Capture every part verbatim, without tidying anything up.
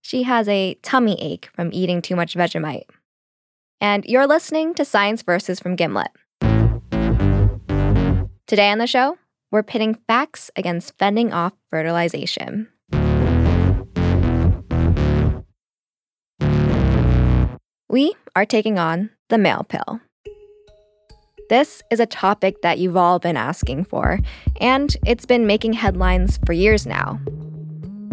She has a tummy ache from eating too much Vegemite. And you're listening to Science Versus from Gimlet. Today on the show, we're pitting facts against fending off fertilization. We are taking on the male pill. This is a topic that you've all been asking for, and it's been making headlines for years now.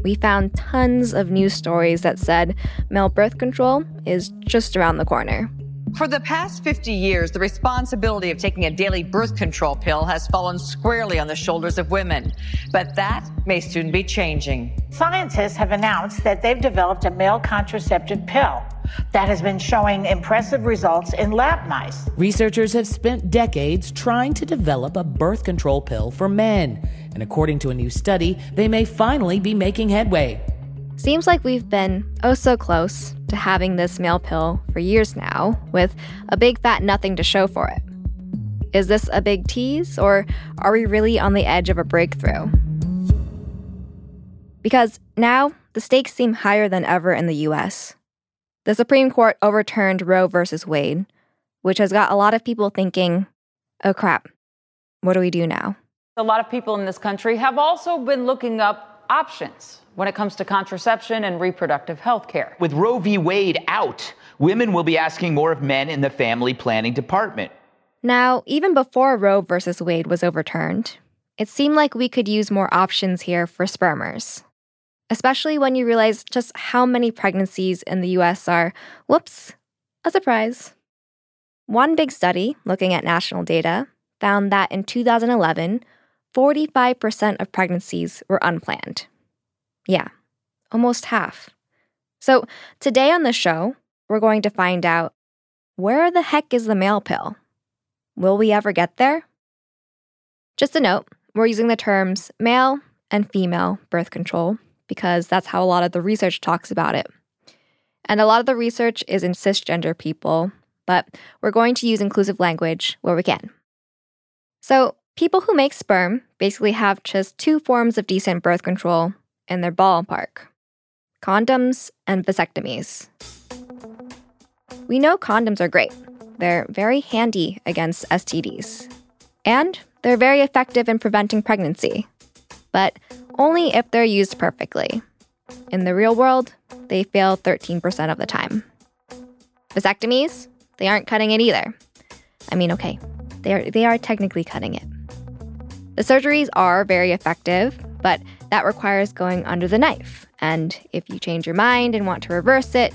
We found tons of news stories that said male birth control is just around the corner. For the past fifty years, the responsibility of taking a daily birth control pill has fallen squarely on the shoulders of women. But that may soon be changing. Scientists have announced that they've developed a male contraceptive pill that has been showing impressive results in lab mice. Researchers have spent decades trying to develop a birth control pill for men. And according to a new study, they may finally be making headway. Seems like we've been oh so close to having this male pill for years now, with a big fat nothing to show for it. Is this a big tease, or are we really on the edge of a breakthrough? Because now, the stakes seem higher than ever in the U S. The Supreme Court overturned Roe v. Wade, which has got a lot of people thinking, oh crap, what do we do now? A lot of people in this country have also been looking up options when it comes to contraception and reproductive health care. With Roe v. Wade out, women will be asking more of men in the family planning department. Now, even before Roe v. Wade was overturned, it seemed like we could use more options here for spermers, especially when you realize just how many pregnancies in the U S are, whoops, a surprise. One big study looking at national data found that in two thousand eleven, forty-five percent of pregnancies were unplanned. Yeah, almost half. So today on the show, we're going to find out, where the heck is the male pill? Will we ever get there? Just a note, we're using the terms male and female birth control because that's how a lot of the research talks about it. And a lot of the research is in cisgender people, but we're going to use inclusive language where we can. So people who make sperm basically have just two forms of decent birth control in their ballpark: condoms and vasectomies. We know condoms are great. They're very handy against S T Ds. And they're very effective in preventing pregnancy. But only if they're used perfectly. In the real world, they fail thirteen percent of the time. Vasectomies, they aren't cutting it either. I mean, okay, they are, they are technically cutting it. The surgeries are very effective, but that requires going under the knife. And if you change your mind and want to reverse it,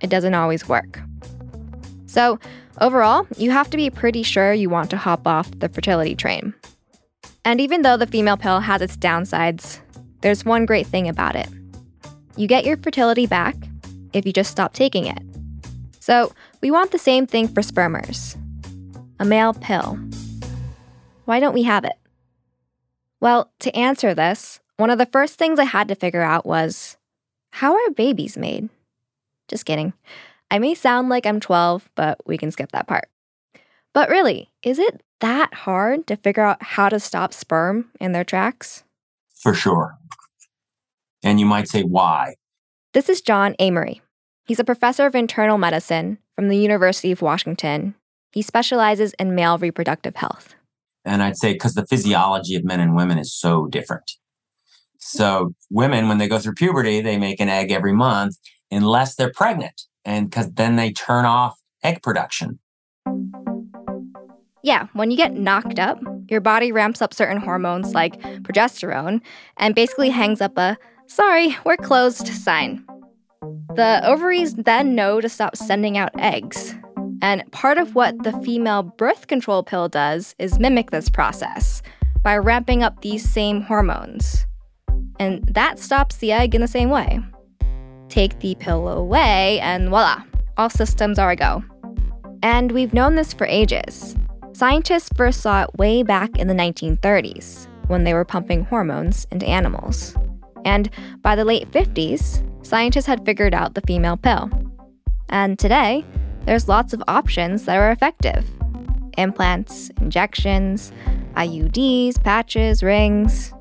it doesn't always work. So overall, you have to be pretty sure you want to hop off the fertility train. And even though the female pill has its downsides, there's one great thing about it. You get your fertility back if you just stop taking it. So we want the same thing for spermers. A male pill. Why don't we have it? Well, to answer this, one of the first things I had to figure out was, how are babies made? Just kidding. I may sound like I'm twelve, but we can skip that part. But really, is it that hard to figure out how to stop sperm in their tracks? For sure. And you might say, why? This is John Amory. He's a professor of internal medicine from the University of Washington. He specializes in male reproductive health. And I'd say because the physiology of men and women is so different. So women, when they go through puberty, they make an egg every month unless they're pregnant, and because then they turn off egg production. Yeah, when you get knocked up, your body ramps up certain hormones like progesterone and basically hangs up a, sorry, we're closed sign. The ovaries then know to stop sending out eggs. And part of what the female birth control pill does is mimic this process by ramping up these same hormones. And that stops the egg in the same way. take the pill away, and voila, all systems are a go. And we've known this for ages. Scientists first saw it way back in the nineteen thirties, when they were pumping hormones into animals. And by the late fifties, scientists had figured out the female pill. And today, there's lots of options that are effective. Implants, injections, I U Ds, patches, rings.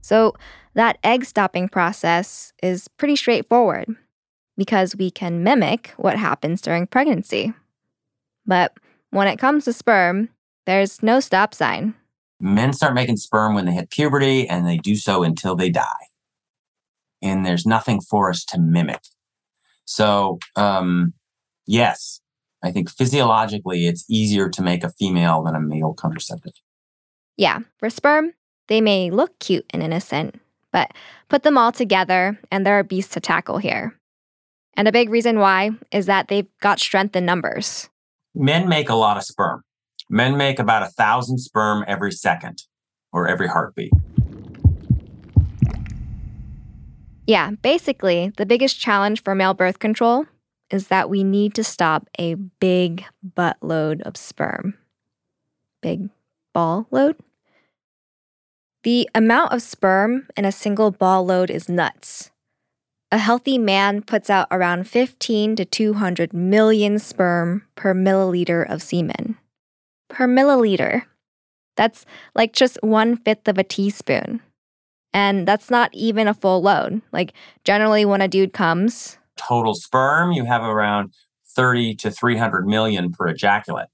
So that egg-stopping process is pretty straightforward because we can mimic what happens during pregnancy. But when it comes to sperm, there's no stop sign. Men start making sperm when they hit puberty, and they do so until they die. And there's nothing for us to mimic. So, um, yes, I think physiologically it's easier to make a female than a male contraceptive. Yeah, for sperm, they may look cute and innocent, but put them all together and there are beasts to tackle here. And a big reason why is that they've got strength in numbers. Men make a lot of sperm. Men make about a thousand sperm every second or every heartbeat. Yeah, basically, the biggest challenge for male birth control is that we need to stop a big buttload of sperm. Big ball load? The amount of sperm in a single ball load is nuts. A healthy man puts out around fifteen to two hundred million sperm per milliliter of semen. Per milliliter. That's like just one-fifth of a teaspoon. And that's not even a full load. Like, generally when a dude comes... Total sperm, you have around thirty to three hundred million per ejaculate.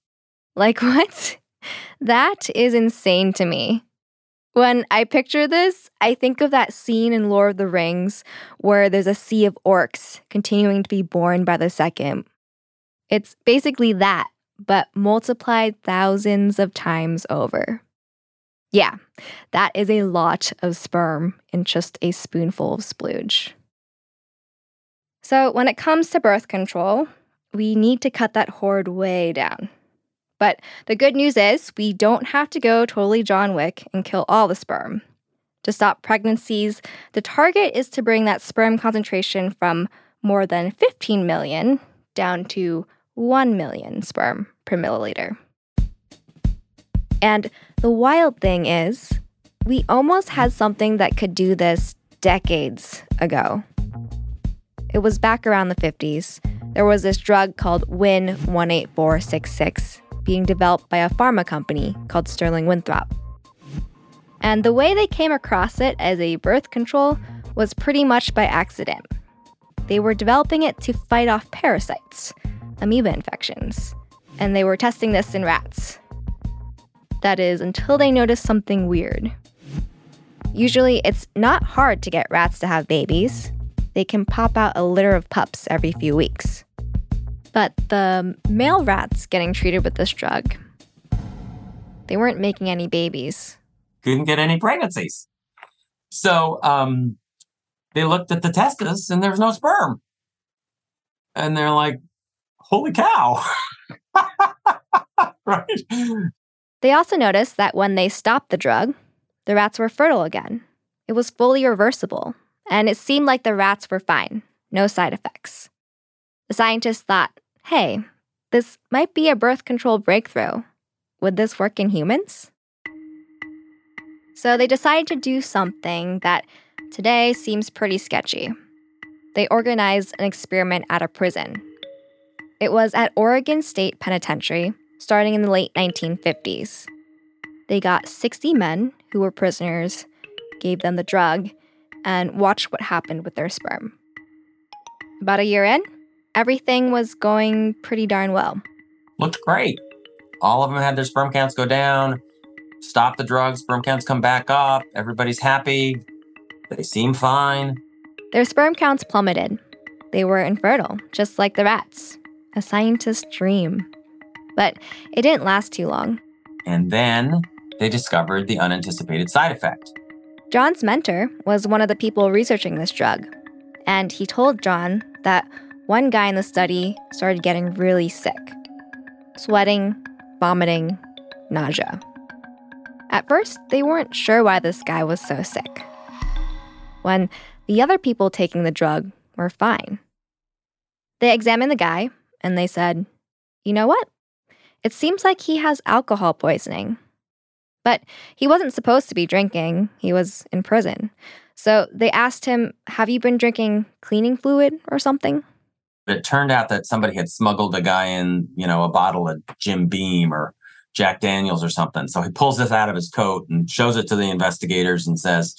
Like, what? That is insane to me. When I picture this, I think of that scene in Lord of the Rings where there's a sea of orcs continuing to be born by the second. It's basically that, but multiplied thousands of times over. Yeah, that is a lot of sperm in just a spoonful of splooge. So when it comes to birth control, we need to cut that horde way down. But the good news is we don't have to go totally John Wick and kill all the sperm. To stop pregnancies, the target is to bring that sperm concentration from more than fifteen million down to one million sperm per milliliter. And the wild thing is, we almost had something that could do this decades ago. It was back around the fifties. There was this drug called Win one eight four six six being developed by a pharma company called Sterling Winthrop. And the way they came across it as a birth control was pretty much by accident. They were developing it to fight off parasites, amoeba infections, and they were testing this in rats. That is, until they notice something weird. Usually, it's not hard to get rats to have babies. They can pop out a litter of pups every few weeks. But the male rats getting treated with this drug, they weren't making any babies. Couldn't get any pregnancies. So um, they looked at the testes and there's no sperm. And they're like, holy cow. Right? They also noticed that when they stopped the drug, the rats were fertile again. It was fully reversible, and it seemed like the rats were fine, no side effects. The scientists thought, hey, this might be a birth control breakthrough. Would this work in humans? So they decided to do something that today seems pretty sketchy. They organized an experiment at a prison. It was at Oregon State Penitentiary, starting in the late nineteen fifties. They got sixty men who were prisoners, gave them the drug, and watched what happened with their sperm. About a year in, everything was going pretty darn well. Looked great. All of them had their sperm counts go down, stop the drugs, sperm counts come back up, everybody's happy, they seem fine. Their sperm counts plummeted. They were infertile, just like the rats. A scientist's dream. But it didn't last too long. And then they discovered the unanticipated side effect. John's mentor was one of the people researching this drug. And he told John that one guy in the study started getting really sick. Sweating, vomiting, nausea. At first, they weren't sure why this guy was so sick. When The other people taking the drug were fine. They examined the guy, and they said, "You know what? It seems like he has alcohol poisoning." But he wasn't supposed to be drinking. He was in prison. So they asked him, "Have you been drinking cleaning fluid or something?" It turned out that somebody had smuggled a guy in, you know, a bottle of Jim Beam or Jack Daniels or something. So he pulls this out of his coat and shows it to the investigators and says,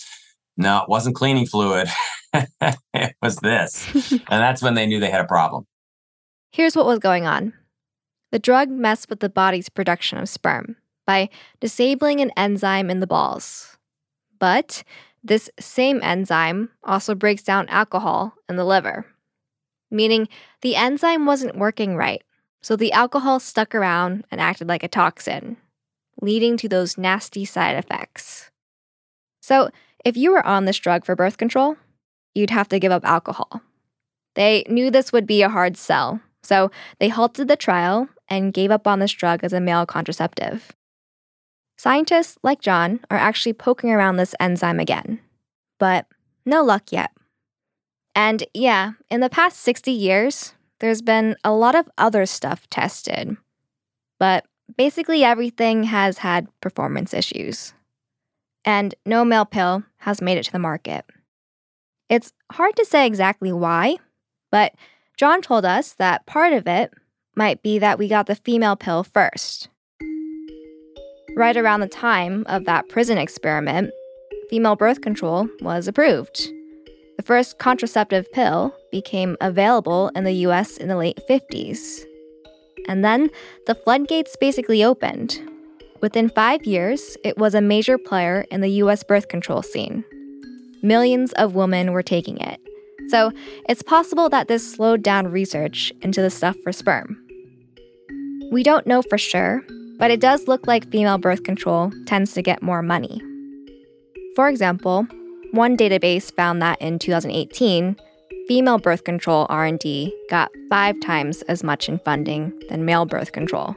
"No, it wasn't cleaning fluid. It was this." And that's when they knew they had a problem. Here's what was going on. The drug messed with the body's production of sperm by disabling an enzyme in the balls. But this same enzyme also breaks down alcohol in the liver, meaning the enzyme wasn't working right, so the alcohol stuck around and acted like a toxin, leading to those nasty side effects. So if you were on this drug for birth control, you'd have to give up alcohol. They knew this would be a hard sell, so they halted the trial and gave up on this drug as a male contraceptive. Scientists like John are actually poking around this enzyme again, but no luck yet. And yeah, in the past sixty years, there's been a lot of other stuff tested, but basically everything has had performance issues. And no male pill has made it to the market. It's hard to say exactly why, but John told us that part of it might be that we got the female pill first. Right around the time of that prison experiment, female birth control was approved. The first contraceptive pill became available in the U S in the late fifties. And then the floodgates basically opened. Within five years, it was a major player in the U S birth control scene. Millions of women were taking it. So it's possible that this slowed down research into the stuff for sperm. We don't know for sure, but it does look like female birth control tends to get more money. For example, one database found that in two thousand eighteen, female birth control R and D got five times as much in funding than male birth control.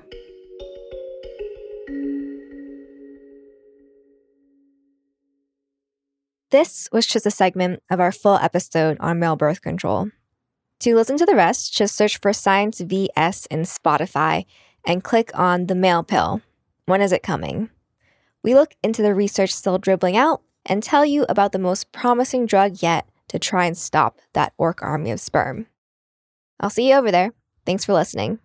This was just a segment of our full episode on male birth control. To listen to the rest, just search for Science versus in Spotify and click on the male pill. When is it coming? We look into the research still dribbling out and tell you about the most promising drug yet to try and stop that orc army of sperm. I'll see you over there. Thanks for listening.